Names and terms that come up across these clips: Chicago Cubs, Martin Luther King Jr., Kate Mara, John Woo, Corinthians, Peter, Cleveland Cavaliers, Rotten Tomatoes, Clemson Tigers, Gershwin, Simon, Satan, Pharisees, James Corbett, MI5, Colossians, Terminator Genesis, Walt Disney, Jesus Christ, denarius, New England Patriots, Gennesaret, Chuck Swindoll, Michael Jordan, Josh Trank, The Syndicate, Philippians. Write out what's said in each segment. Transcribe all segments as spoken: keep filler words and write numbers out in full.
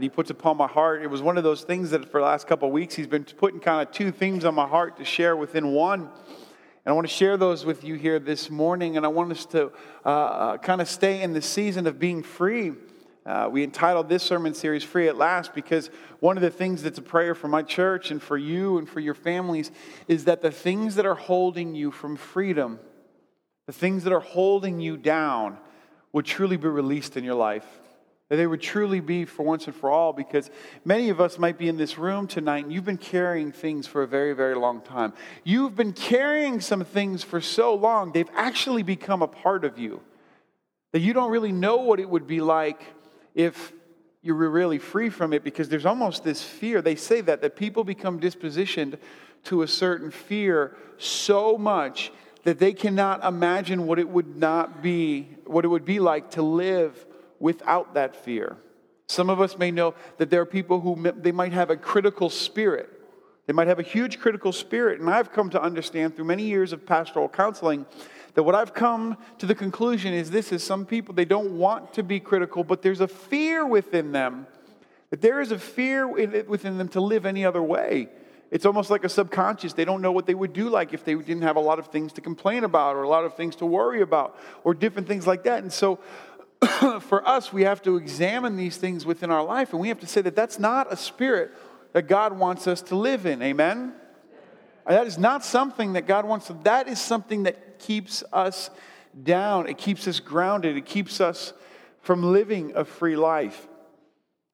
He puts upon my heart. It was one of those things that for the last couple of weeks, he's been putting kind of two themes on my heart to share within one. And I want to share those with you here this morning. And I want us to uh, kind of stay in the season of being free. Uh, we entitled this sermon series, Free at Last, because one of the things that's a prayer for my church and for you and for your families is that the things that are holding you from freedom, the things that are holding you down, would truly be released in your life. That they would truly be for once and for all, because many of us might be in this room tonight and you've been carrying things for a very, very long time. You've been carrying some things for so long, they've actually become a part of you. That you don't really know what it would be like if you were really free from it, because there's almost this fear. They say that, that people become dispositioned to a certain fear so much that they cannot imagine what it would not be, what it would be like to live without that fear. Some of us may know that there are people who, they might have a critical spirit. They might have a huge critical spirit. And I've come to understand through many years of pastoral counseling that what I've come to the conclusion is this, is some people, they don't want to be critical, but there's a fear within them, that there is a fear within them to live any other way. It's almost like a subconscious. They don't know what they would do like if they didn't have a lot of things to complain about or a lot of things to worry about or different things like that. And so for us, we have to examine these things within our life, and we have to say that that's not a spirit that God wants us to live in. Amen? That is not something that God wants. To, that is something that keeps us down. It keeps us grounded. It keeps us from living a free life.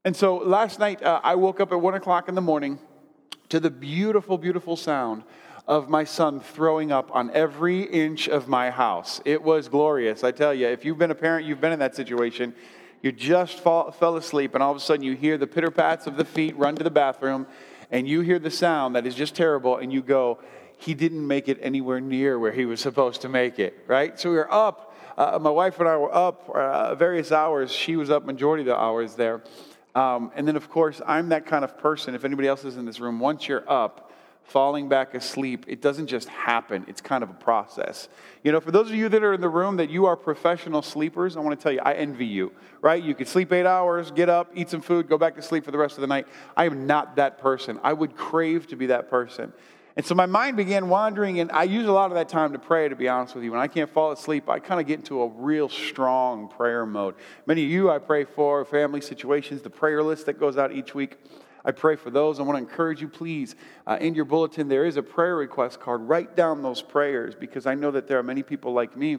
And so last night, uh, I woke up at one o'clock in the morning to the beautiful, beautiful sound of my son throwing up on every inch of my house. It was glorious. I tell you, if you've been a parent, you've been in that situation. You just fall, fell asleep, and all of a sudden you hear the pitter-pats of the feet, run to the bathroom, and you hear the sound that is just terrible, and you go, he didn't make it anywhere near where he was supposed to make it, right? So we were up. Uh, my wife and I were up uh, various hours. She was up majority of the hours there. Um, and then, of course, I'm that kind of person. If anybody else is in this room, once you're up, falling back asleep, it doesn't just happen. It's kind of a process. You know, for those of you that are in the room that you are professional sleepers, I want to tell you, I envy you, right? You could sleep eight hours, get up, eat some food, go back to sleep for the rest of the night. I am not that person. I would crave to be that person. And so my mind began wandering, and I use a lot of that time to pray, to be honest with you. When I can't fall asleep, I kind of get into a real strong prayer mode. Many of you I pray for, family situations, the prayer list that goes out each week. I pray for those. I want to encourage you, please, uh, in your bulletin, there is a prayer request card. Write down those prayers, because I know that there are many people like me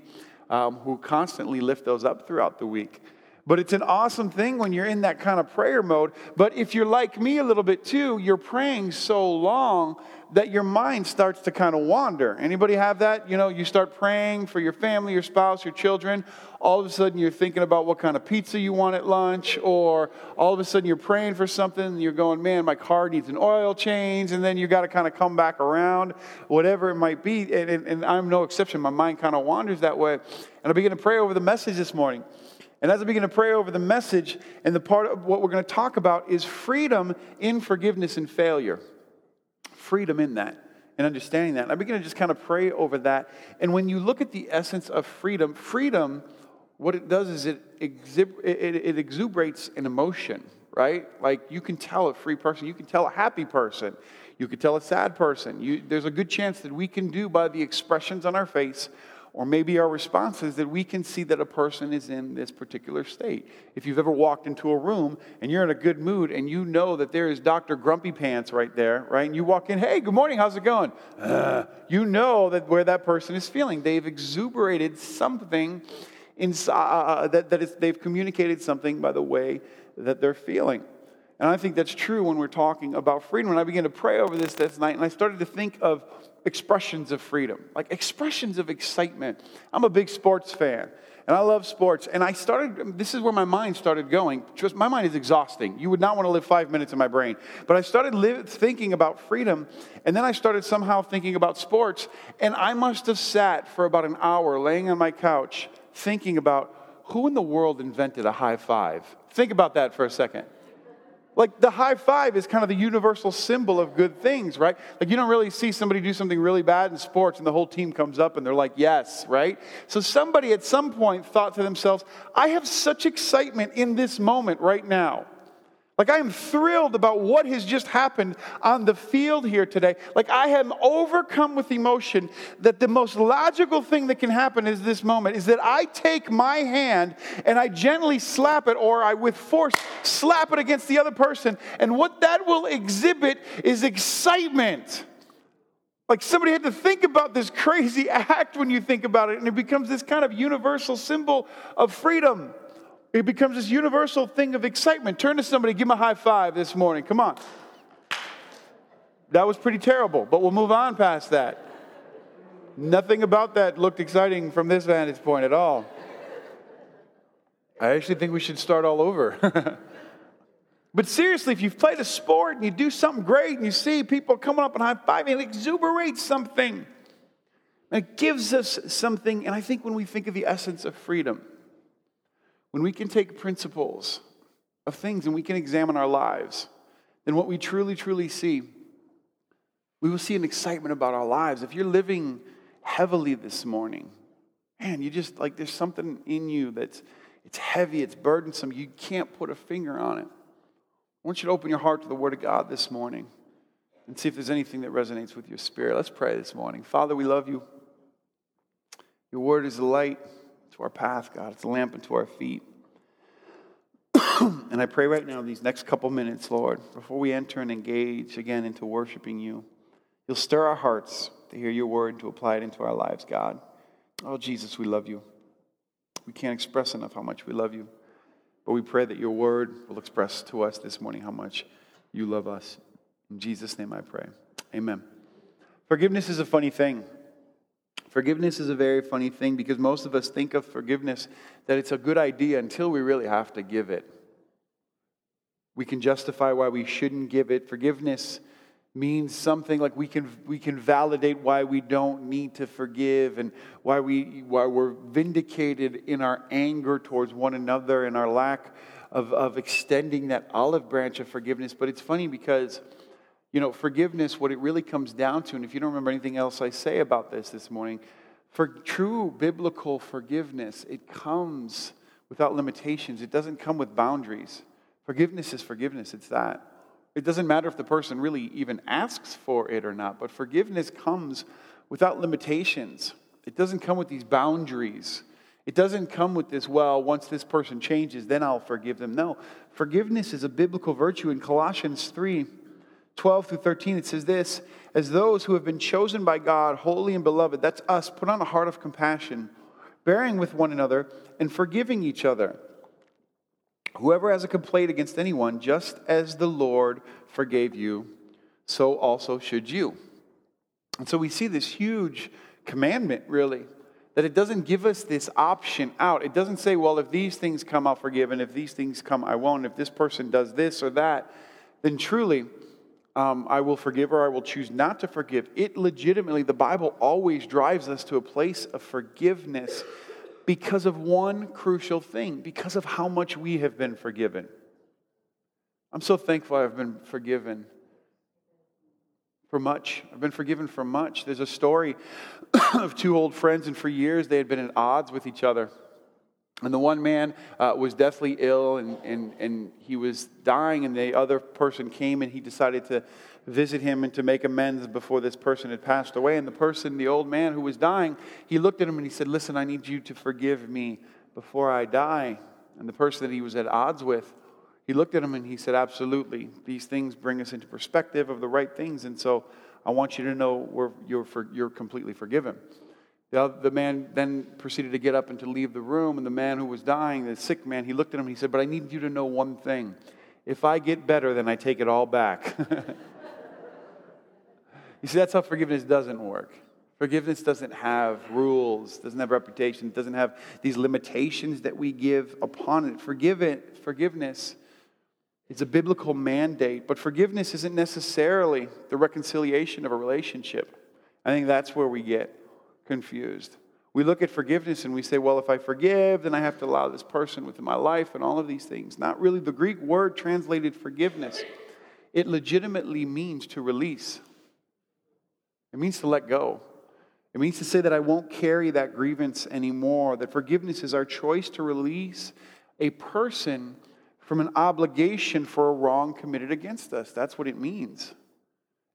um, who constantly lift those up throughout the week. But it's an awesome thing when you're in that kind of prayer mode. But if you're like me a little bit too, you're praying so long that your mind starts to kind of wander. Anybody have that? You know, you start praying for your family, your spouse, your children. All of a sudden you're thinking about what kind of pizza you want at lunch, or all of a sudden you're praying for something and you're going, man, my car needs an oil change. And then you got to kind of come back around, whatever it might be. And, and, and I'm no exception. My mind kind of wanders that way. And I began to pray over the message this morning. And as I begin to pray over the message, and the part of what we're going to talk about is freedom in forgiveness and failure. Freedom in that and understanding that. And I begin to just kind of pray over that. And when you look at the essence of freedom, freedom, what it does is it, exib- it, it exuberates an emotion, right? Like you can tell a free person, you can tell a happy person, you can tell a sad person. You, there's a good chance that we can do by the expressions on our face, or maybe our response is that we can see that a person is in this particular state. If you've ever walked into a room and you're in a good mood and you know that there is Doctor Grumpy Pants right there, right? And you walk in, hey, good morning, how's it going? Uh, you know that where that person is feeling. They've exuberated something inside, uh, that, that is, they've communicated something by the way that they're feeling. And I think that's true when we're talking about freedom. And I began to pray over this this night, and I started to think of expressions of freedom, like expressions of excitement. I'm a big sports fan, and I love sports. And I started, this is where my mind started going. Just, my mind is exhausting. You would not want to live five minutes in my brain. But I started live, thinking about freedom, and then I started somehow thinking about sports. And I must have sat for about an hour laying on my couch thinking about who in the world invented a high five. Think about that for a second. Like, the high five is kind of the universal symbol of good things, right? Like, you don't really see somebody do something really bad in sports and the whole team comes up and they're like, yes, right? So somebody at some point thought to themselves, I have such excitement in this moment right now. Like, I am thrilled about what has just happened on the field here today. Like, I am overcome with emotion that the most logical thing that can happen is this moment, is that I take my hand and I gently slap it, or I with force slap it against the other person. And what that will exhibit is excitement. Like, somebody had to think about this crazy act when you think about it, and it becomes this kind of universal symbol of freedom. It becomes this universal thing of excitement. Turn to somebody, give them a high five this morning. Come on. That was pretty terrible, but we'll move on past that. Nothing about that looked exciting from this vantage point at all. I actually think we should start all over. But seriously, if you've played a sport and you do something great and you see people coming up and high-fiving, it exuberates something. And it gives us something, and I think when we think of the essence of freedom, when we can take principles of things and we can examine our lives, then what we truly, truly see, we will see an excitement about our lives. If you're living heavily this morning, man, you just, like, there's something in you that's, it's heavy, it's burdensome, you can't put a finger on it. I want you to open your heart to the Word of God this morning and see if there's anything that resonates with your spirit. Let's pray this morning. Father, we love you. Your Word is the light to our path, God. It's a lamp unto our feet. And I pray right now, these next couple minutes, Lord, before we enter and engage again into worshiping you, you'll stir our hearts to hear your word, to apply it into our lives, God. Oh, Jesus, we love you. We can't express enough how much we love you, but we pray that your word will express to us this morning how much you love us. In Jesus' name I pray. Amen. Forgiveness is a funny thing. Forgiveness is a very funny thing because most of us think of forgiveness that it's a good idea until we really have to give it. We can justify why we shouldn't give it. Forgiveness means something like we can we can validate why we don't need to forgive and why we why we're vindicated in our anger towards one another and our lack of, of extending that olive branch of forgiveness. But it's funny because, you know, forgiveness, what it really comes down to, and if you don't remember anything else I say about this this morning, for true biblical forgiveness, it comes without limitations. It doesn't come with boundaries. Forgiveness is forgiveness. It's that. It doesn't matter if the person really even asks for it or not, but forgiveness comes without limitations. It doesn't come with these boundaries. It doesn't come with this, well, once this person changes, then I'll forgive them. No, forgiveness is a biblical virtue. In Colossians three twelve through thirteen, it says this, as those who have been chosen by God, holy and beloved, that's us, put on a heart of compassion, bearing with one another and forgiving each other. Whoever has a complaint against anyone, just as the Lord forgave you, so also should you. And so we see this huge commandment, really, that it doesn't give us this option out. It doesn't say, well, if these things come, I'll forgive, and if these things come, I won't. If this person does this or that, then truly, Um, I will forgive or I will choose not to forgive. It legitimately, the Bible always drives us to a place of forgiveness because of one crucial thing, because of how much we have been forgiven. I'm so thankful I've been forgiven for much. I've been forgiven for much. There's a story of two old friends, and for years they had been at odds with each other. And the one man uh, was deathly ill, and, and, and he was dying, and the other person came, and he decided to visit him and to make amends before this person had passed away. And the person, the old man who was dying, he looked at him and he said, listen, I need you to forgive me before I die. And the person that he was at odds with, he looked at him and he said, absolutely, these things bring us into perspective of the right things, and so I want you to know we're, you're, for, you're completely forgiven. The man then proceeded to get up and to leave the room, and the man who was dying, the sick man, he looked at him and he said, but I need you to know one thing. If I get better, then I take it all back. You see, that's how forgiveness doesn't work. Forgiveness doesn't have rules, doesn't have reputation, doesn't have these limitations that we give upon it. Forgive it. Forgiveness is a biblical mandate, but forgiveness isn't necessarily the reconciliation of a relationship. I think that's where we get confused. We look at forgiveness and we say, well, if I forgive, then I have to allow this person within my life and all of these things. Not really. The Greek word translated forgiveness, it legitimately means to release. It means to let go. It means to say that I won't carry that grievance anymore, that forgiveness is our choice to release a person from an obligation for a wrong committed against us. That's what it means.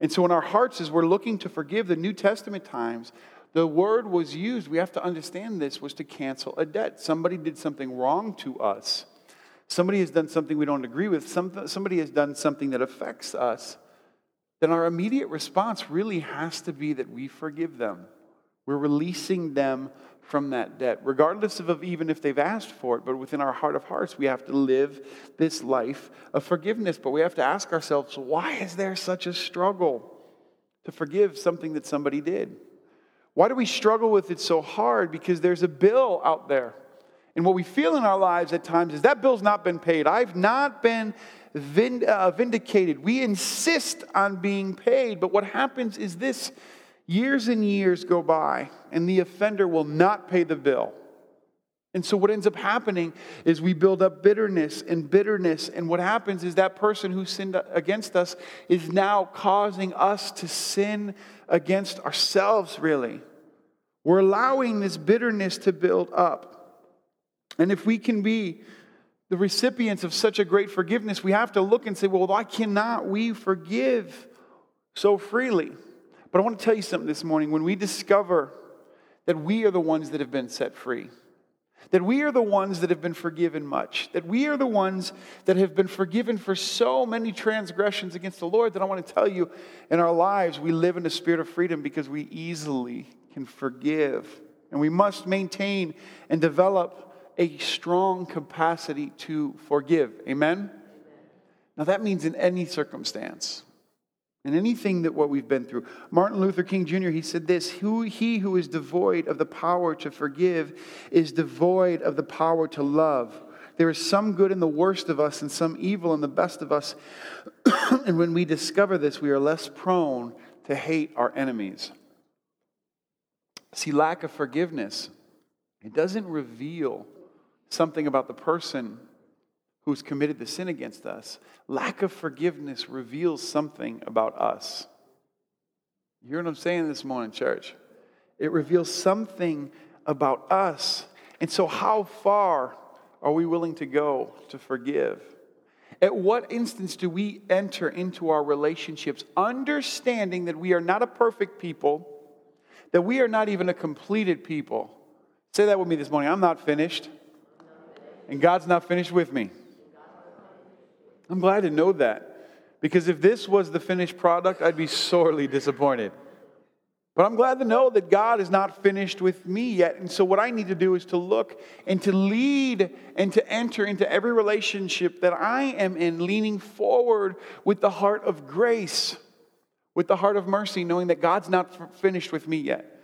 And so in our hearts, as we're looking to forgive, the New Testament times, the word was used, we have to understand this, was to cancel a debt. Somebody did something wrong to us. Somebody has done something we don't agree with. Some, somebody has done something that affects us. Then our immediate response really has to be that we forgive them. We're releasing them from that debt, regardless of even if they've asked for it. But within our heart of hearts, we have to live this life of forgiveness. But we have to ask ourselves, why is there such a struggle to forgive something that somebody did? Why do we struggle with it so hard? Because there's a bill out there. And what we feel in our lives at times is that bill's not been paid. I've not been vind- uh, vindicated. We insist on being paid. But what happens is this. Years and years go by, and the offender will not pay the bill. And so what ends up happening is we build up bitterness and bitterness. And what happens is that person who sinned against us is now causing us to sin against ourselves, really. We're allowing this bitterness to build up. And if we can be the recipients of such a great forgiveness, we have to look and say, well, why cannot we forgive so freely? But I want to tell you something this morning. When we discover that we are the ones that have been set free, that we are the ones that have been forgiven much, that we are the ones that have been forgiven for so many transgressions against the Lord, that I want to tell you, in our lives, we live in a spirit of freedom because we easily can forgive. And we must maintain and develop a strong capacity to forgive. Amen? Now that means in any circumstance. And anything that what we've been through. Martin Luther King Junior, he said this, who, he who is devoid of the power to forgive is devoid of the power to love. There is some good in the worst of us and some evil in the best of us. And when we discover this, we are less prone to hate our enemies. See, lack of forgiveness, it doesn't reveal something about the person who's committed the sin against us. Lack of forgiveness reveals something about us. You hear what I'm saying this morning, church? It reveals something about us. And so how far are we willing to go to forgive? At what instance do we enter into our relationships, understanding that we are not a perfect people, that we are not even a completed people? Say that with me this morning. I'm not finished. And God's not finished with me. I'm glad to know that, because if this was the finished product, I'd be sorely disappointed. But I'm glad to know that God is not finished with me yet. And so what I need to do is to look and to lead and to enter into every relationship that I am in, leaning forward with the heart of grace, with the heart of mercy, knowing that God's not finished with me yet.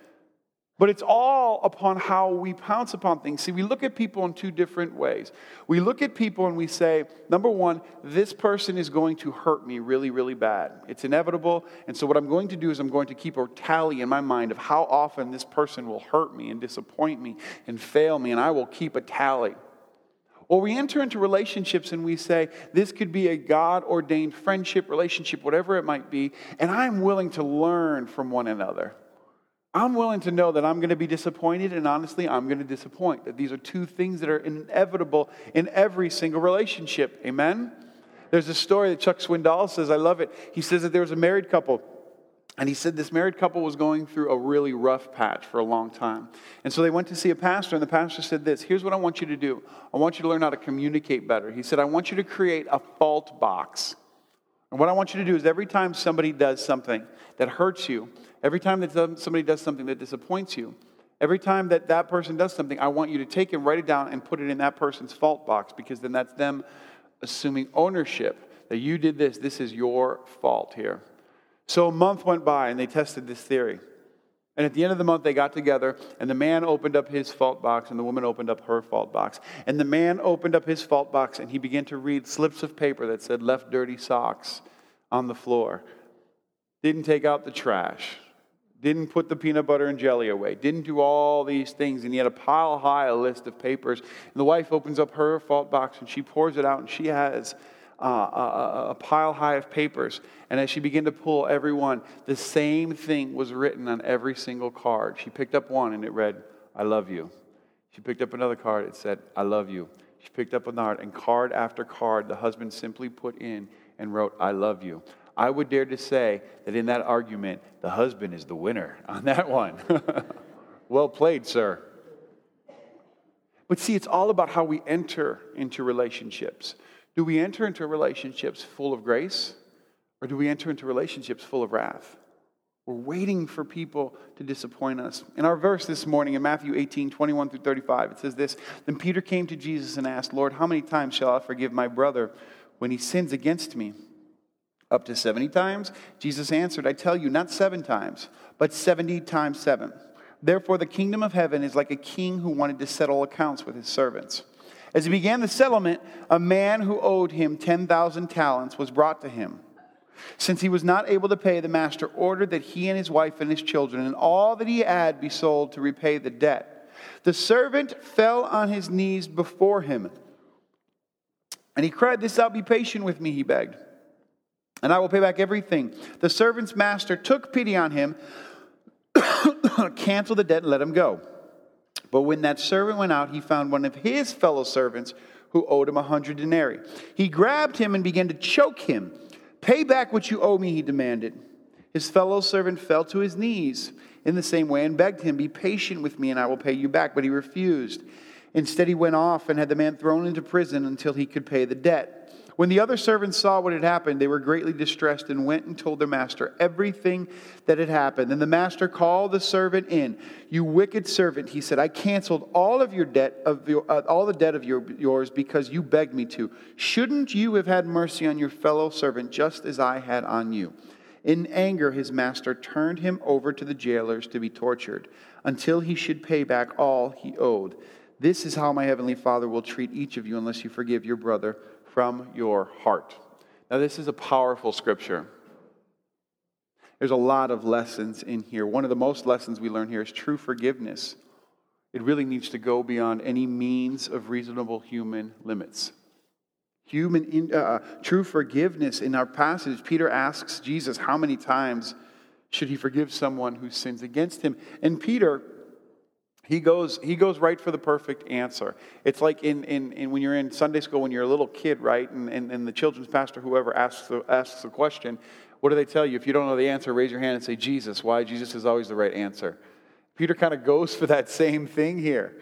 But it's all upon how we pounce upon things. See, we look at people in two different ways. We look at people and we say, number one, this person is going to hurt me really, really bad. It's inevitable. And so what I'm going to do is I'm going to keep a tally in my mind of how often this person will hurt me and disappoint me and fail me, and I will keep a tally. Or we enter into relationships and we say, this could be a God-ordained friendship, relationship, whatever it might be, and I'm willing to learn from one another. I'm willing to know that I'm going to be disappointed, and honestly, I'm going to disappoint. That these are two things that are inevitable in every single relationship. Amen? There's a story that Chuck Swindoll says, I love it. He says that there was a married couple, and he said this married couple was going through a really rough patch for a long time. And so they went to see a pastor, and the pastor said this, here's what I want you to do. I want you to learn how to communicate better. He said, I want you to create a fault box. And what I want you to do is every time somebody does something that hurts you, every time that somebody does something that disappoints you, every time that that person does something, I want you to take and write it down and put it in that person's fault box, because then that's them assuming ownership that you did this. This is your fault here. So a month went by and they tested this theory. And at the end of the month, they got together, and the man opened up his fault box, and the woman opened up her fault box. And the man opened up his fault box, and he began to read slips of paper that said, left dirty socks on the floor, didn't take out the trash, didn't put the peanut butter and jelly away, didn't do all these things, and he had a pile high list of papers. And the wife opens up her fault box, and she pours it out, and she has Uh, a, a pile high of papers. And as she began to pull every one, the same thing was written on every single card. She picked up one and it read, I love you. She picked up another card, it said, I love you. She picked up a nard, and card after card, the husband simply put in and wrote, "I love you." I would dare to say that in that argument, the husband is the winner on that one. Well played, sir. But see, it's all about how we enter into relationships. Do we enter into relationships full of grace, or do we enter into relationships full of wrath? We're waiting for people to disappoint us. In our verse this morning in Matthew eighteen, twenty-one through thirty-five, it says this: "Then Peter came to Jesus and asked, 'Lord, how many times shall I forgive my brother when he sins against me? Up to seventy times?' Jesus answered, 'I tell you, not seven times, but seventy times seven. Therefore, the kingdom of heaven is like a king who wanted to settle accounts with his servants. As he began the settlement, a man who owed him ten thousand talents was brought to him. Since he was not able to pay, the master ordered that he and his wife and his children and all that he had be sold to repay the debt. The servant fell on his knees before him, and he cried this out, 'Be patient with me,' he begged, 'and I will pay back everything.' The servant's master took pity on him, canceled the debt, and let him go. But when that servant went out, he found one of his fellow servants who owed him a hundred denarii. He grabbed him and began to choke him. 'Pay back what you owe me,' he demanded. His fellow servant fell to his knees in the same way and begged him, 'Be patient with me and I will pay you back.' But he refused. Instead, he went off and had the man thrown into prison until he could pay the debt. When the other servants saw what had happened, they were greatly distressed and went and told their master everything that had happened. Then the master called the servant in. 'You wicked servant,' he said, 'I canceled all of your debt of your, uh, all the debt of your, yours because you begged me to. Shouldn't you have had mercy on your fellow servant just as I had on you?' In anger, his master turned him over to the jailers to be tortured until he should pay back all he owed. This is how my heavenly Father will treat each of you unless you forgive your brother from your heart." Now, this is a powerful scripture. There's a lot of lessons in here. One of the most lessons we learn here is true forgiveness. It really needs to go beyond any means of reasonable human limits. Human, in, uh, true forgiveness. In our passage, Peter asks Jesus how many times should he forgive someone who sins against him. And Peter, He goes he goes right for the perfect answer. It's like in, in, in when you're in Sunday school, when you're a little kid, right? And, and, and the children's pastor, whoever, asks the, asks the question, what do they tell you? If you don't know the answer, raise your hand and say, "Jesus." Why? Jesus is always the right answer. Peter kind of goes for that same thing here,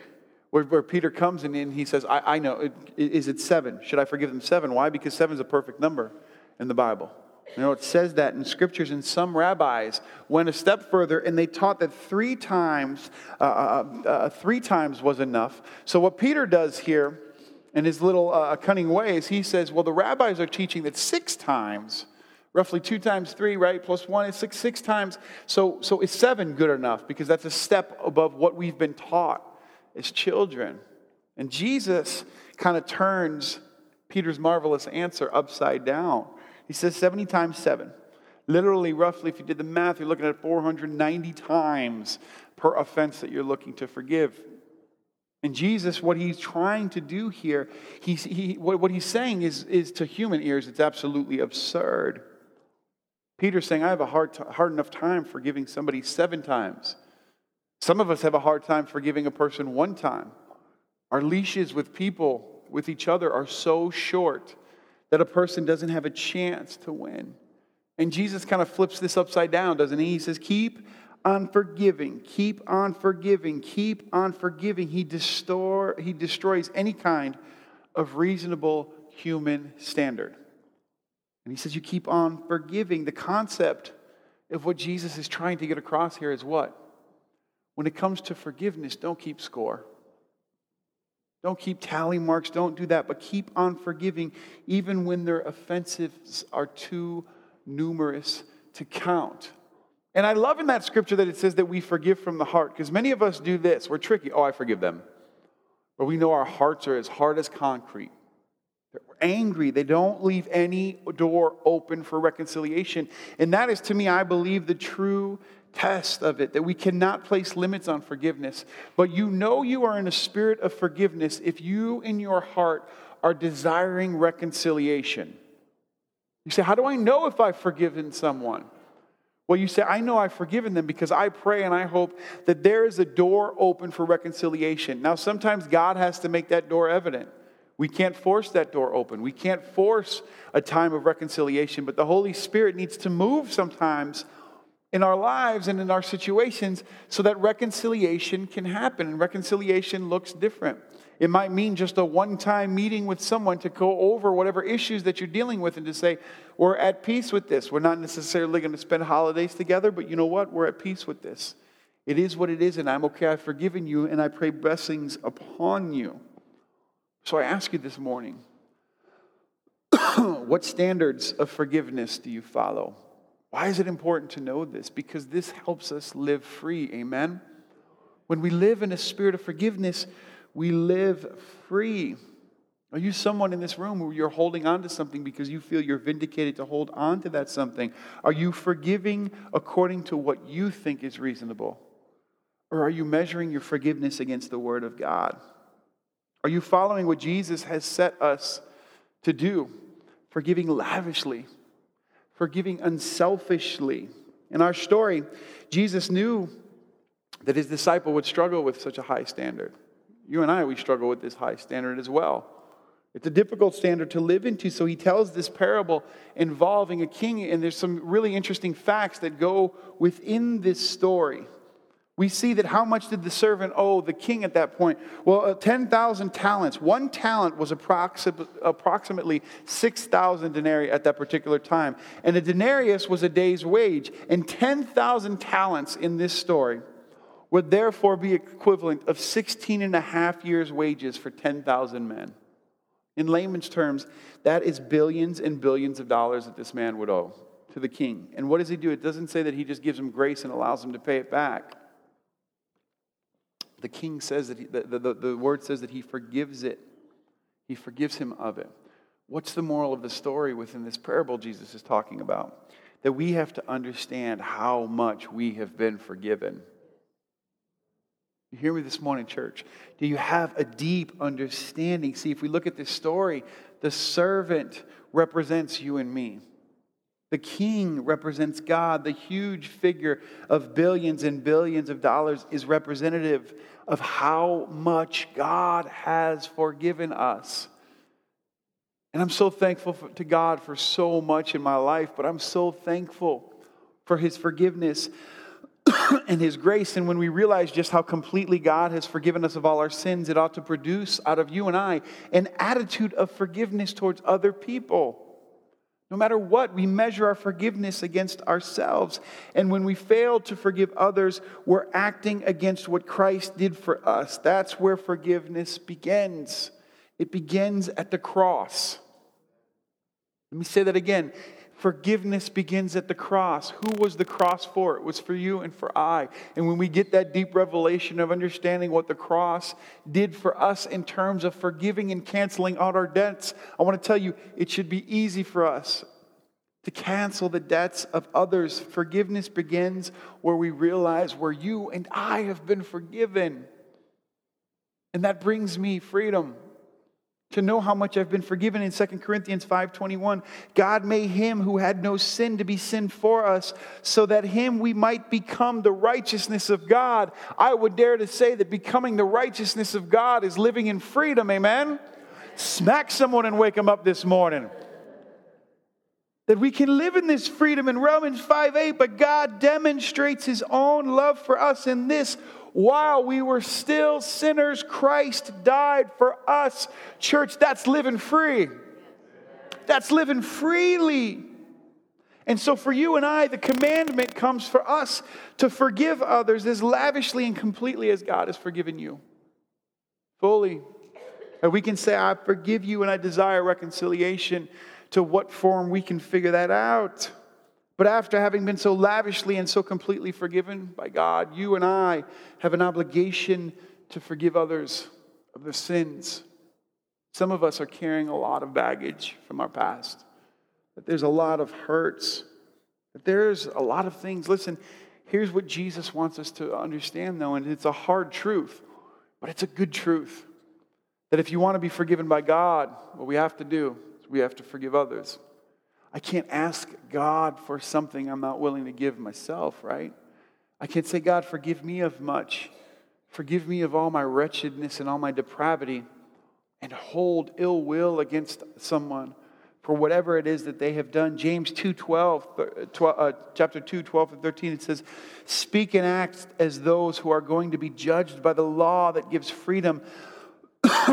where, where Peter comes in and he says, I, I know, is it seven? Should I forgive them seven? Why? Because seven is a perfect number in the Bible. You know, it says that in scriptures, and some rabbis went a step further, and they taught that three times, uh, uh, uh, three times was enough. So what Peter does here, in his little uh, cunning ways, he says, well, the rabbis are teaching that six times, roughly two times three, right, plus one is six, six times. So, so is seven good enough? Because that's a step above what we've been taught as children. And Jesus kind of turns Peter's marvelous answer upside down. He says seventy times seven. Literally, roughly, if you did the math, you're looking at four hundred ninety times per offense that you're looking to forgive. And Jesus, what he's trying to do here, he, he, what he's saying is, is to human ears, it's absolutely absurd. Peter's saying, I have a hard, hard enough time forgiving somebody seven times. Some of us have a hard time forgiving a person one time. Our leashes with people, with each other, are so short that a person doesn't have a chance to win. And Jesus kind of flips this upside down, doesn't he? He says, keep on forgiving, keep on forgiving, keep on forgiving. He destor- he destroys any kind of reasonable human standard. And he says, you keep on forgiving. The concept of what Jesus is trying to get across here is what? When it comes to forgiveness, don't keep score. Don't keep tally marks, don't do that, but keep on forgiving even when their offenses are too numerous to count. And I love in that scripture that it says that we forgive from the heart, because many of us do this. We're tricky. Oh, I forgive them. But we know our hearts are as hard as concrete. They're angry. They don't leave any door open for reconciliation. And that is, to me, I believe, the true test of it, that we cannot place limits on forgiveness. But you know you are in a spirit of forgiveness if you in your heart are desiring reconciliation. You say, how do I know if I've forgiven someone? Well, you say, I know I've forgiven them because I pray and I hope that there is a door open for reconciliation. Now, sometimes God has to make that door evident. We can't force that door open. We can't force a time of reconciliation. But the Holy Spirit needs to move sometimes in our lives and in our situations so that reconciliation can happen. And reconciliation looks different. It might mean just a one-time meeting with someone to go over whatever issues that you're dealing with and to say, we're at peace with this. We're not necessarily going to spend holidays together, but you know what? We're at peace with this. It is what it is, and I'm okay. I've forgiven you, and I pray blessings upon you. So I ask you this morning, what standards of forgiveness do you follow? Why is it important to know this? Because this helps us live free, amen? When we live in a spirit of forgiveness, we live free. Are you someone in this room where you're holding on to something because you feel you're vindicated to hold on to that something? Are you forgiving according to what you think is reasonable? Or are you measuring your forgiveness against the Word of God? Are you following what Jesus has set us to do? Forgiving lavishly, forgiving unselfishly. In our story, Jesus knew that his disciple would struggle with such a high standard. You and I, we struggle with this high standard as well. It's a difficult standard to live into, so he tells this parable involving a king, and there's some really interesting facts that go within this story. We see that how much did the servant owe the king at that point? Well, ten thousand talents. One talent was approximately six thousand denarii at that particular time, and a denarius was a day's wage, and ten thousand talents in this story would therefore be equivalent of sixteen and a half years' wages for ten thousand men. In layman's terms, that is billions and billions of dollars that this man would owe to the king. And what does he do? It doesn't say that he just gives him grace and allows him to pay it back. The king says that he, the, the, the word says that he forgives it. He forgives him of it. What's the moral of the story within this parable Jesus is talking about? That we have to understand how much we have been forgiven. You hear me this morning, church? Do you have a deep understanding? See, if we look at this story, the servant represents you and me. The king represents God. The huge figure of billions and billions of dollars is representative of how much God has forgiven us. And I'm so thankful for, to God for so much in my life, but I'm so thankful for his forgiveness and his grace. And when we realize just how completely God has forgiven us of all our sins, it ought to produce out of you and I an attitude of forgiveness towards other people. No matter what, we measure our forgiveness against ourselves. And when we fail to forgive others, we're acting against what Christ did for us. That's where forgiveness begins. It begins at the cross. Let me say that again. Forgiveness begins at the cross. Who was the cross for? It was for you and for I. And when we get that deep revelation of understanding what the cross did for us in terms of forgiving and canceling out our debts, I want to tell you, it should be easy for us to cancel the debts of others. Forgiveness begins where we realize where you and I have been forgiven. And that brings me freedom. To know how much I've been forgiven in Second Corinthians five twenty-one, God made him who had no sin to be sin for us, so that him we might become the righteousness of God. I would dare to say that becoming the righteousness of God is living in freedom, amen? Smack someone and wake them up this morning. That we can live in this freedom in Romans five eight, but God demonstrates his own love for us in this: while we were still sinners, Christ died for us. Church, that's living free. That's living freely. And so for you and I, the commandment comes for us to forgive others as lavishly and completely as God has forgiven you. Fully. And we can say, I forgive you and I desire reconciliation. To what form we can figure that out. But after having been so lavishly and so completely forgiven by God, you and I have an obligation to forgive others of their sins. Some of us are carrying a lot of baggage from our past, that there's a lot of hurts, that there's a lot of things. Listen, here's what Jesus wants us to understand, though, and it's a hard truth, but it's a good truth, that if you want to be forgiven by God, what we have to do is we have to forgive others. I can't ask God for something I'm not willing to give myself, right? I can't say, God, forgive me of much. Forgive me of all my wretchedness and all my depravity. and hold ill will against someone for whatever it is that they have done. James two twelve, twelve, uh, chapter two, twelve and thirteen, it says, "Speak and act as those who are going to be judged by the law that gives freedom,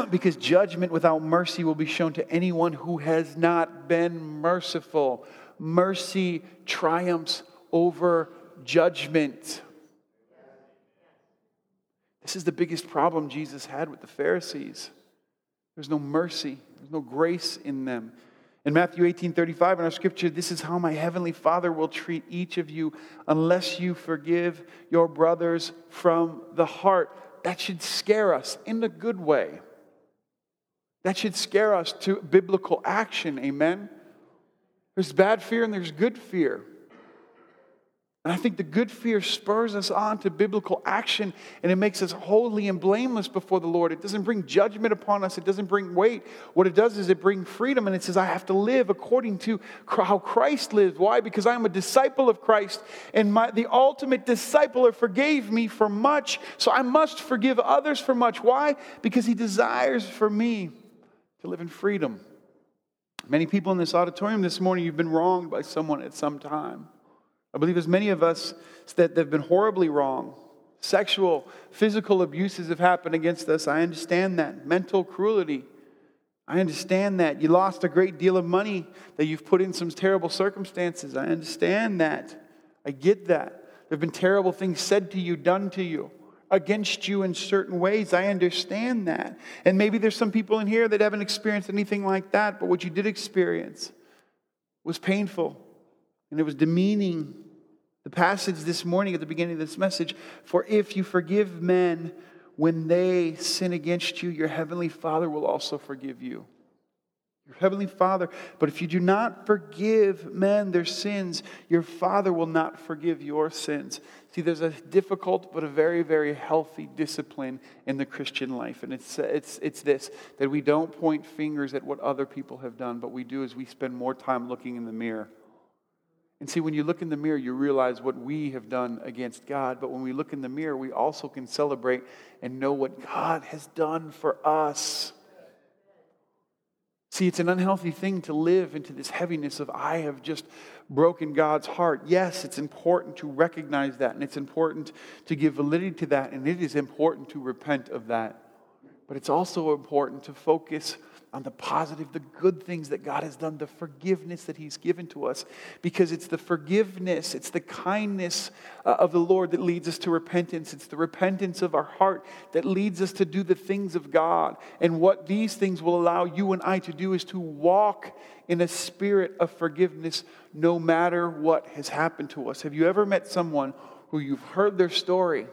because judgment without mercy will be shown to anyone who has not been merciful." Mercy triumphs over judgment. This is the biggest problem Jesus had with the Pharisees. There's no mercy. There's no grace in them. In Matthew eighteen thirty-five, in our scripture, "This is how my heavenly Father will treat each of you unless you forgive your brothers from the heart." That should scare us in a good way. That should scare us to biblical action, amen? There's bad fear and there's good fear. And I think the good fear spurs us on to biblical action, and it makes us holy and blameless before the Lord. It doesn't bring judgment upon us. It doesn't bring weight. What it does is it brings freedom, and it says I have to live according to how Christ lived. Why? Because I am a disciple of Christ, and my, the ultimate discipler forgave me for much, so I must forgive others for much. Why? Because he desires for me to live in freedom. Many people in this auditorium this morning, you've been wronged by someone at some time. I believe as many of us that have been horribly wrong. Sexual, physical abuses have happened against us. I understand that. Mental cruelty. I understand that. You lost a great deal of money that you've put in some terrible circumstances. I understand that. I get that. There have been terrible things said to you, done to you, against you in certain ways. I understand that. And maybe there's some people in here that haven't experienced anything like that, but what you did experience was painful. And it was demeaning. The passage this morning at the beginning of this message, "For if you forgive men when they sin against you, your heavenly Father will also forgive you." Your heavenly Father. "But if you do not forgive men their sins, your Father will not forgive your sins." See, there's a difficult but a very, very healthy discipline in the Christian life. And it's it's it's this, that we don't point fingers at what other people have done, but we do is we spend more time looking in the mirror. And see, when you look in the mirror, you realize what we have done against God. But when we look in the mirror, we also can celebrate and know what God has done for us. See, it's an unhealthy thing to live into this heaviness of, I have just broken God's heart. Yes, it's important to recognize that, and it's important to give validity to that, and it is important to repent of that. But it's also important to focus on the positive, the good things that God has done, the forgiveness that he's given to us. Because it's the forgiveness, it's the kindness of the Lord that leads us to repentance. It's the repentance of our heart that leads us to do the things of God. And what these things will allow you and I to do is to walk in a spirit of forgiveness no matter what has happened to us. Have you ever met someone who you've heard their story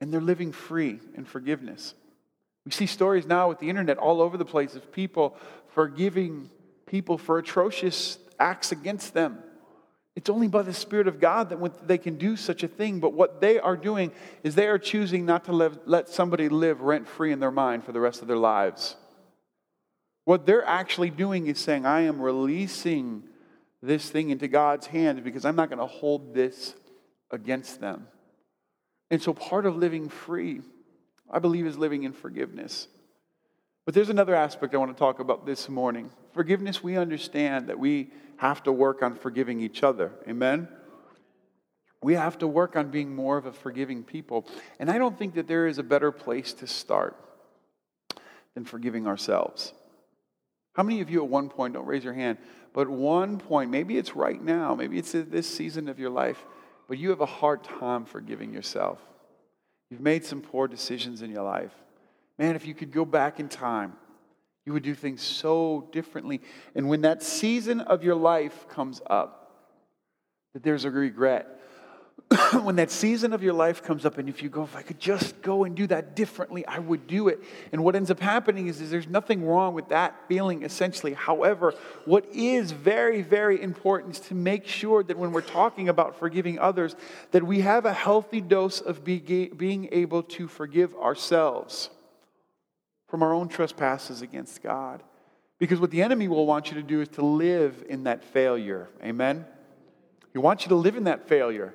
and they're living free in forgiveness? We see stories now with the internet all over the place of people forgiving people for atrocious acts against them. It's only by the Spirit of God that they can do such a thing. But what they are doing is they are choosing not to live, let somebody live rent-free in their mind for the rest of their lives. What they're actually doing is saying, I am releasing this thing into God's hands because I'm not going to hold this against them. And so part of living free, I believe, is living in forgiveness. But there's another aspect I want to talk about this morning. Forgiveness, we understand that we have to work on forgiving each other. Amen? We have to work on being more of a forgiving people. And I don't think that there is a better place to start than forgiving ourselves. How many of you at one point, don't raise your hand, but at one point, maybe it's right now, maybe it's this season of your life, but you have a hard time forgiving yourself. You've made some poor decisions in your life. Man, if you could go back in time, you would do things so differently. And when that season of your life comes up, that there's a regret. When that season of your life comes up, and if you go, if I could just go and do that differently, I would do it. And what ends up happening is, is there's nothing wrong with that feeling, essentially. However, what is very, very important is to make sure that when we're talking about forgiving others, that we have a healthy dose of be- being able to forgive ourselves from our own trespasses against God. Because what the enemy will want you to do is to live in that failure. Amen? He wants you to live in that failure.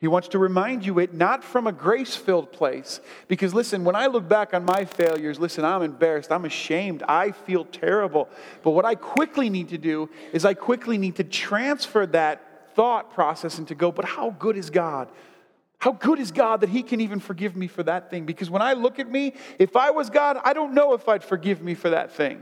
He wants to remind you it not from a grace-filled place. Because listen, when I look back on my failures, listen, I'm embarrassed, I'm ashamed, I feel terrible. But what I quickly need to do is I quickly need to transfer that thought process and to go, but how good is God? How good is God that He can even forgive me for that thing? Because when I look at me, if I was God, I don't know if I'd forgive me for that thing.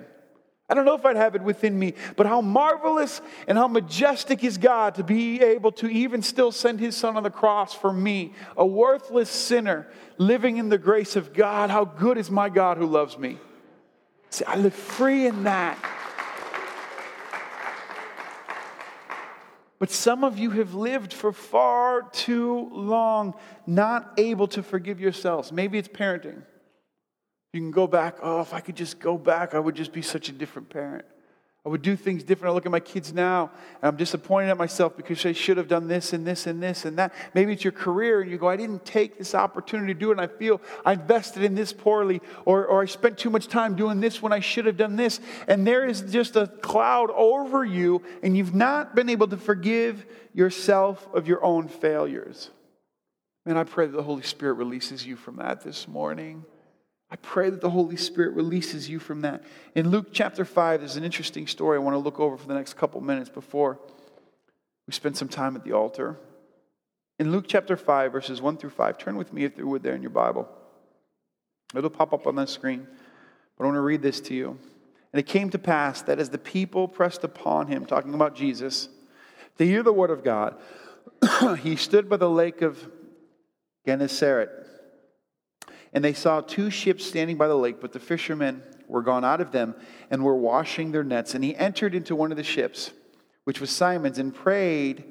I don't know if I'd have it within me, but how marvelous and how majestic is God to be able to even still send His Son on the cross for me, a worthless sinner living in the grace of God. How good is my God who loves me? See, I live free in that. But some of you have lived for far too long not able to forgive yourselves. Maybe it's parenting. You can go back, oh, if I could just go back, I would just be such a different parent. I would do things different. I look at my kids now, and I'm disappointed at myself because I should have done this and this and this and that. Maybe it's your career, and you go, I didn't take this opportunity to do it, and I feel I invested in this poorly, or, or I spent too much time doing this when I should have done this. And there is just a cloud over you, and you've not been able to forgive yourself of your own failures. And I pray that the Holy Spirit releases you from that this morning. I pray that the Holy Spirit releases you from that. In Luke chapter five, there's an interesting story I want to look over for the next couple minutes before we spend some time at the altar. In Luke chapter five, verses one through five, turn with me if you would there in your Bible. It'll pop up on the screen, but I want to read this to you. And it came to pass that as the people pressed upon Him, talking about Jesus, to hear the word of God, He stood by the lake of Gennesaret. And they saw two ships standing by the lake, but the fishermen were gone out of them and were washing their nets. And He entered into one of the ships, which was Simon's, and prayed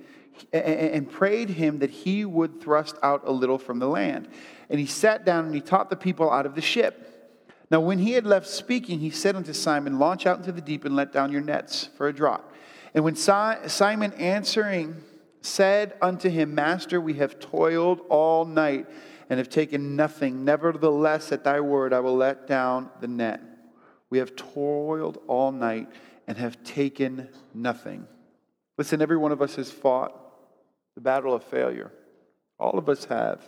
and prayed him that he would thrust out a little from the land. And He sat down and He taught the people out of the ship. Now when He had left speaking, He said unto Simon, launch out into the deep and let down your nets for a draught. And when Simon answering said unto Him, Master, we have toiled all night and have taken nothing. Nevertheless, at Thy word, I will let down the net. We have toiled all night and have taken nothing. Listen, every one of us has fought the battle of failure. All of us have.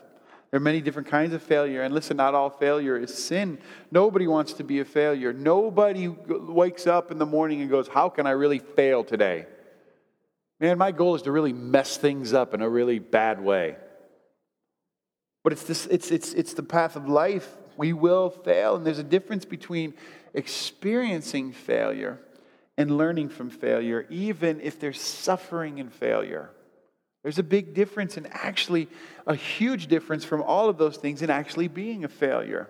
There are many different kinds of failure. And listen, not all failure is sin. Nobody wants to be a failure. Nobody wakes up in the morning and goes, how can I really fail today? Man, my goal is to really mess things up in a really bad way. But it's this, it's it's it's the path of life. We will fail, and there's a difference between experiencing failure and learning from failure, even if there's suffering in failure. There's a big difference, and actually a huge difference from all of those things in actually being a failure.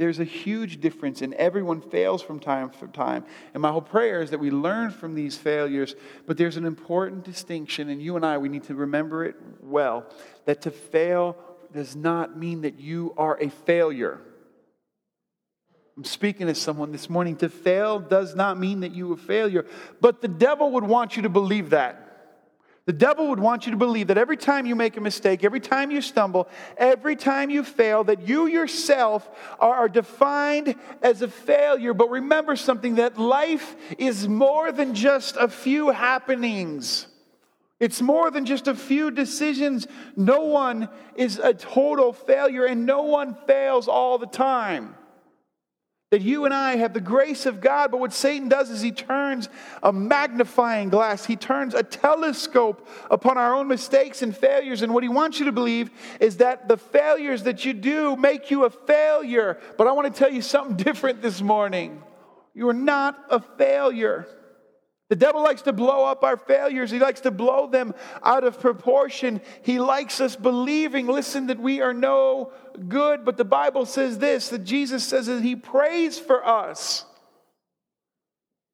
There's a huge difference, and everyone fails from time to time. And my whole prayer is that we learn from these failures, but there's an important distinction, and you and I, we need to remember it well, that to fail does not mean that you are a failure. I'm speaking to someone this morning. To fail does not mean that you are a failure, but the devil would want you to believe that. The devil would want you to believe that every time you make a mistake, every time you stumble, every time you fail, that you yourself are defined as a failure. But remember something, that life is more than just a few happenings. It's more than just a few decisions. No one is a total failure, and no one fails all the time. That you and I have the grace of God, but what Satan does is he turns a magnifying glass. He turns a telescope upon our own mistakes and failures. And what he wants you to believe is that the failures that you do make you a failure. But I want to tell you something different this morning. You are not a failure. The devil likes to blow up our failures. He likes to blow them out of proportion. He likes us believing, listen, that we are no good. But the Bible says this, that Jesus says that He prays for us.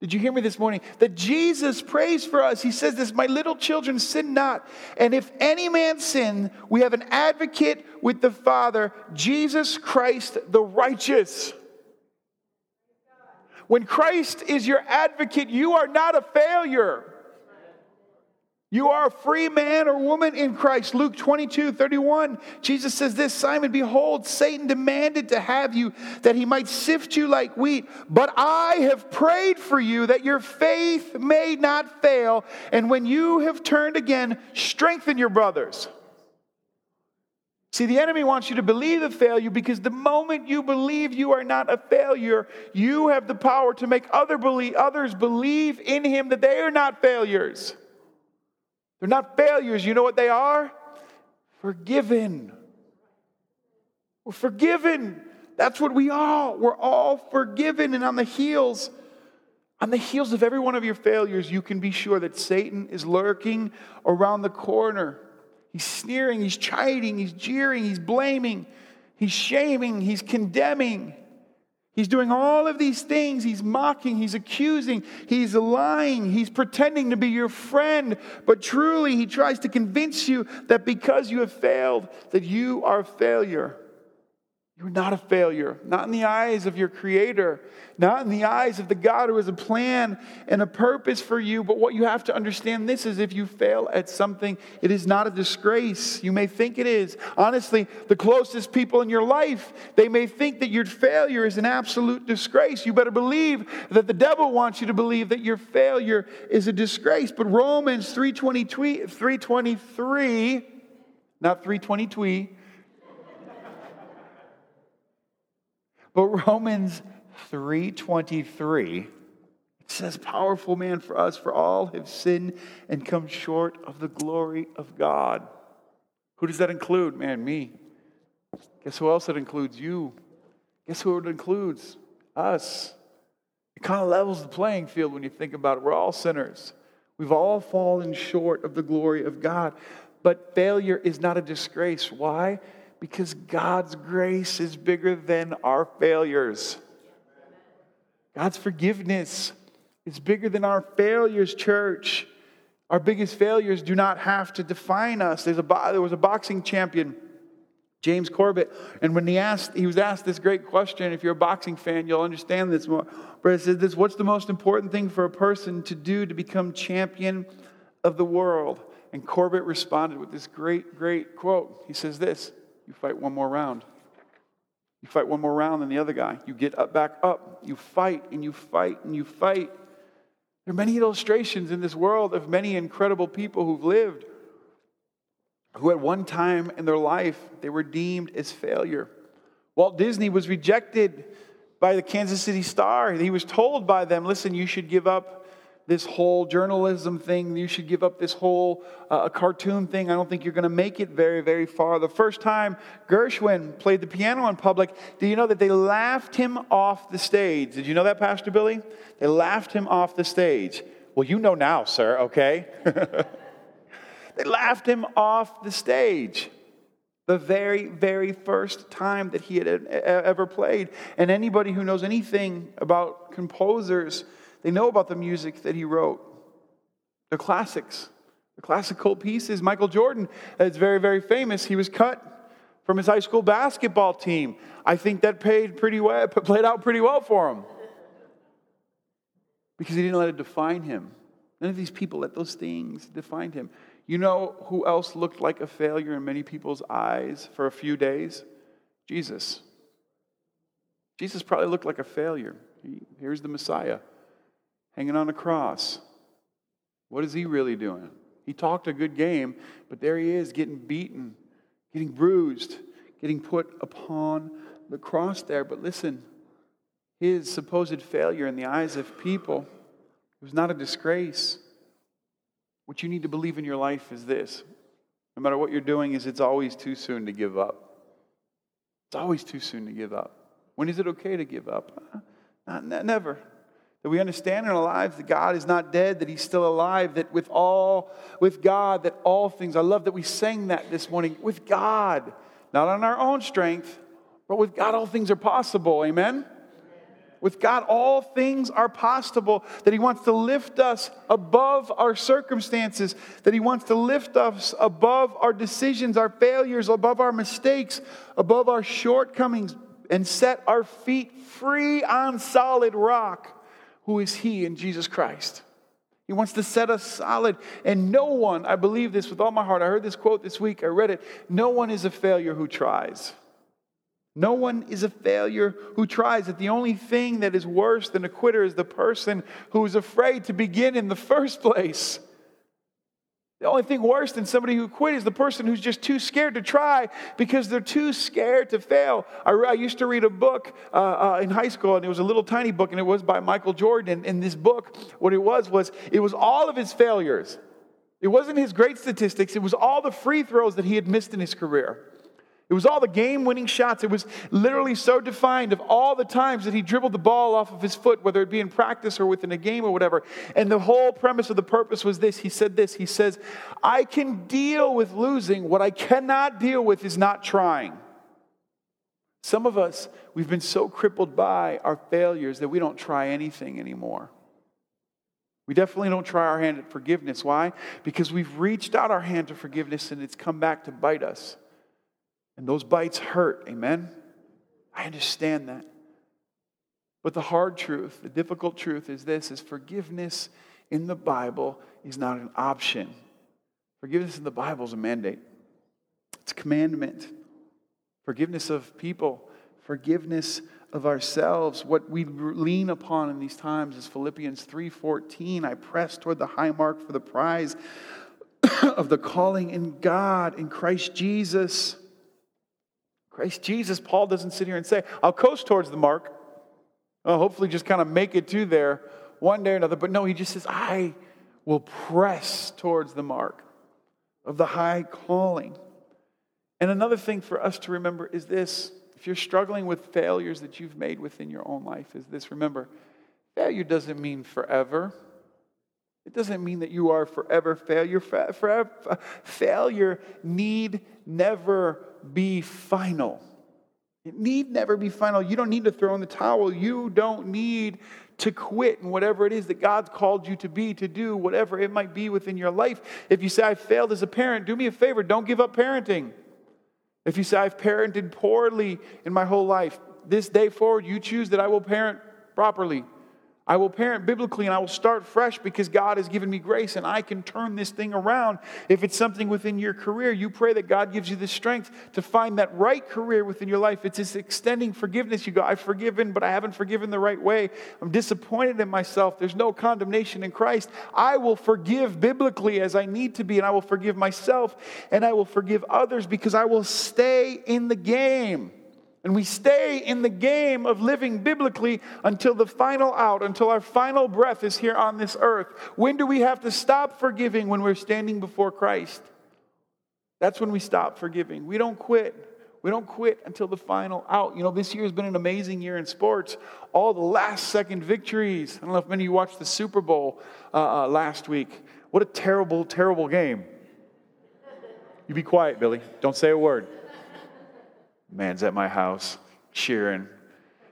Did you hear me this morning? That Jesus prays for us. He says this, my little children, sin not. And if any man sin, we have an advocate with the Father, Jesus Christ the righteous. When Christ is your advocate, you are not a failure. You are a free man or woman in Christ. Luke twenty-two thirty-one. Jesus says this, Simon, behold, Satan demanded to have you that he might sift you like wheat. But I have prayed for you that your faith may not fail. And when you have turned again, strengthen your brothers. See, the enemy wants you to believe a failure, because the moment you believe you are not a failure, you have the power to make other believe, others believe in him that they are not failures. They're not failures. You know what they are? Forgiven. We're forgiven. That's what we are. We're all forgiven. And on the heels, on the heels of every one of your failures, you can be sure that Satan is lurking around the corner. He's sneering, he's chiding, he's jeering, he's blaming, he's shaming, he's condemning. He's doing all of these things. He's mocking, he's accusing, he's lying, he's pretending to be your friend. But truly, he tries to convince you that because you have failed, that you are a failure. You're not a failure. Not in the eyes of your Creator. Not in the eyes of the God who has a plan and a purpose for you. But what you have to understand this is, if you fail at something, it is not a disgrace. You may think it is. Honestly, the closest people in your life, they may think that your failure is an absolute disgrace. You better believe that the devil wants you to believe that your failure is a disgrace. But Romans three twenty-three, not three twenty-two, but Romans three twenty-three, it says, powerful man for us, for all have sinned and come short of the glory of God. Who does that include? Man, me. Guess who else it includes? You. Guess who it includes? Us. It kind of levels the playing field when you think about it. We're all sinners. We've all fallen short of the glory of God. But failure is not a disgrace. Why? Because God's grace is bigger than our failures. God's forgiveness is bigger than our failures, church. Our biggest failures do not have to define us. There's a, there was a boxing champion, James Corbett, and when he asked, he was asked this great question. If you're a boxing fan, you'll understand this more. But it says this, what's the most important thing for a person to do to become champion of the world? And Corbett responded with this great, great quote. He says this, you fight one more round. You fight one more round than the other guy. You get up, back up. You fight and you fight and you fight. There are many illustrations in this world of many incredible people who've lived, who at one time in their life, they were deemed as failure. Walt Disney was rejected by the Kansas City Star. He was told by them, listen, you should give up this whole journalism thing. You should give up this whole uh, cartoon thing. I don't think you're going to make it very, very far. The first time Gershwin played the piano in public, do you know that they laughed him off the stage? Did you know that, Pastor Billy? They laughed him off the stage. Well, you know now, sir, okay? They laughed him off the stage. The very, very first time that he had ever played. And anybody who knows anything about composers, they know about the music that he wrote. The classics, the classical pieces. Michael Jordan is very, very famous. He was cut from his high school basketball team. I think that paid pretty well, played out pretty well for him, because he didn't let it define him. None of these people let those things define him. You know who else looked like a failure in many people's eyes for a few days? Jesus. Jesus probably looked like a failure. He, here's the Messiah, hanging on a cross. What is he really doing? He talked a good game, but there he is, getting beaten, getting bruised, getting put upon the cross there. But listen, his supposed failure in the eyes of people was not a disgrace. What you need to believe in your life is this. No matter what you're doing, is it's always too soon to give up. It's always too soon to give up. When is it okay to give up? Not, not never. That we understand in our lives that God is not dead, that He's still alive, that with all, with God, that all things. I love that we sang that this morning. With God, not on our own strength, but with God all things are possible. Amen? Amen. With God all things are possible. That He wants to lift us above our circumstances. That He wants to lift us above our decisions, our failures, above our mistakes, above our shortcomings, and set our feet free on solid rock. Who is He in Jesus Christ? He wants to set us solid. And no one, I believe this with all my heart. I heard this quote this week. I read it. No one is a failure who tries. No one is a failure who tries. That the only thing that is worse than a quitter is the person who is afraid to begin in the first place. The only thing worse than somebody who quit is the person who's just too scared to try because they're too scared to fail. I, I used to read a book uh, uh, in high school, and it was a little tiny book, and it was by Michael Jordan. And, and this book, what it was, was it was all of his failures. It wasn't his great statistics. It was all the free throws that he had missed in his career. It was all the game-winning shots. It was literally so defined of all the times that he dribbled the ball off of his foot, whether it be in practice or within a game or whatever. And the whole premise of the purpose was this. He said this. He says, I can deal with losing. What I cannot deal with is not trying. Some of us, we've been so crippled by our failures that we don't try anything anymore. We definitely don't try our hand at forgiveness. Why? Because we've reached out our hand to forgiveness and it's come back to bite us. And those bites hurt, amen? I understand that. But the hard truth, the difficult truth is this, is forgiveness in the Bible is not an option. Forgiveness in the Bible is a mandate. It's a commandment. Forgiveness of people. Forgiveness of ourselves. What we lean upon in these times is Philippians three fourteen. I press toward the high mark for the prize of the calling in God, in Christ Jesus. Christ Jesus, Paul doesn't sit here and say, I'll coast towards the mark. I'll hopefully just kind of make it to there one day or another. But no, he just says, I will press towards the mark of the high calling. And another thing for us to remember is this. If you're struggling with failures that you've made within your own life, is this. Remember, failure doesn't mean forever. It doesn't mean that you are forever failure. Forever, failure need never be final. It need never be final. You don't need to throw in the towel. You don't need to quit in whatever it is that God's called you to be, to do, whatever it might be within your life. If you say, I failed as a parent, do me a favor, don't give up parenting. If you say, I've parented poorly in my whole life, this day forward, you choose that I will parent properly. I will parent biblically and I will start fresh because God has given me grace and I can turn this thing around. If it's something within your career, you pray that God gives you the strength to find that right career within your life. It's this extending forgiveness. You go, I've forgiven, but I haven't forgiven the right way. I'm disappointed in myself. There's no condemnation in Christ. I will forgive biblically as I need to be, and I will forgive myself and I will forgive others because I will stay in the game. And we stay in the game of living biblically until the final out, until our final breath is here on this earth. When do we have to stop forgiving? When we're standing before Christ. That's when we stop forgiving. We don't quit. We don't quit until the final out. You know, this year has been an amazing year in sports. All the last-second victories. I don't know if many of you watched the Super Bowl uh, uh, last week. What a terrible, terrible game. You be quiet, Billy. Don't say a word. Man's at my house cheering.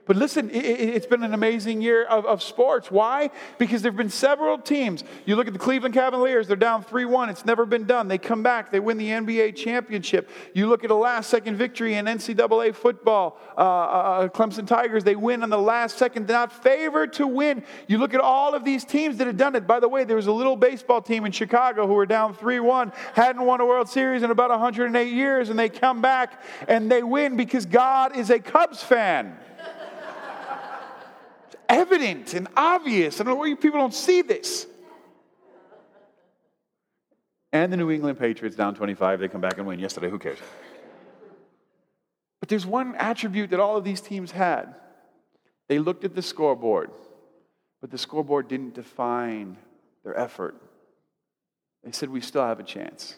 But listen, it, it's been an amazing year of, of sports. Why? Because there have been several teams. You look at the Cleveland Cavaliers, they're down three one. It's never been done. They come back. They win the N B A championship. You look at a last-second victory in N C double A football. Uh, uh, Clemson Tigers, they win on the last second. They're not favored to win. You look at all of these teams that have done it. By the way, there was a little baseball team in Chicago who were down three one, hadn't won a World Series in about one hundred eight years, and they come back and they win because God is a Cubs fan. Evident and obvious. I don't know why you people don't see this. And the New England Patriots down twenty-five. They come back and win yesterday. Who cares? But there's one attribute that all of these teams had. They looked at the scoreboard, but the scoreboard didn't define their effort. They said, we still have a chance.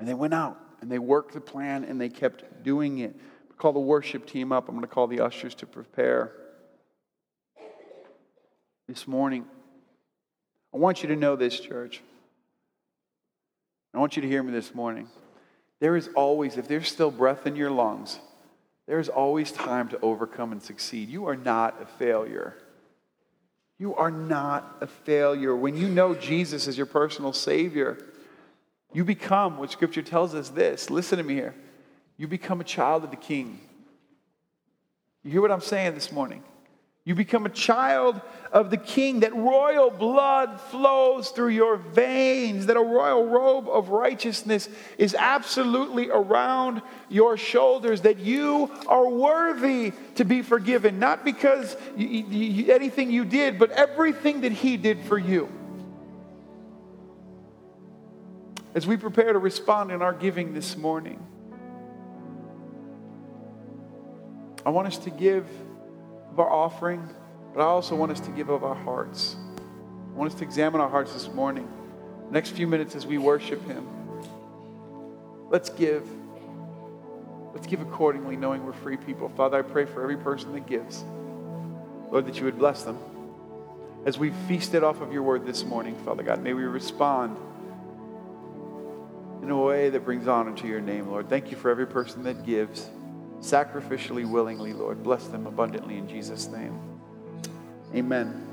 And they went out and they worked the plan and they kept doing it. Call the worship team up. I'm going to call the ushers to prepare. This morning, I want you to know this, church. I want you to hear me this morning. There is always, if there's still breath in your lungs, there is always time to overcome and succeed. You are not a failure. You are not a failure. When you know Jesus as your personal Savior, you become what Scripture tells us this. Listen to me here. You become a child of the King. You hear what I'm saying this morning? You become a child of the King, that royal blood flows through your veins, that a royal robe of righteousness is absolutely around your shoulders, that you are worthy to be forgiven, not because you, you, anything you did, but everything that He did for you. As we prepare to respond in our giving this morning, I want us to give of our offering, but I also want us to give of our hearts. I want us to examine our hearts this morning. Next few minutes as we worship Him. Let's give. Let's give accordingly, knowing we're free people. Father, I pray for every person that gives, Lord, that you would bless them. As we feasted off of your word this morning, Father God, may we respond in a way that brings honor to your name, Lord. Thank you for every person that gives, sacrificially, willingly, Lord. Bless them abundantly in Jesus' name. Amen.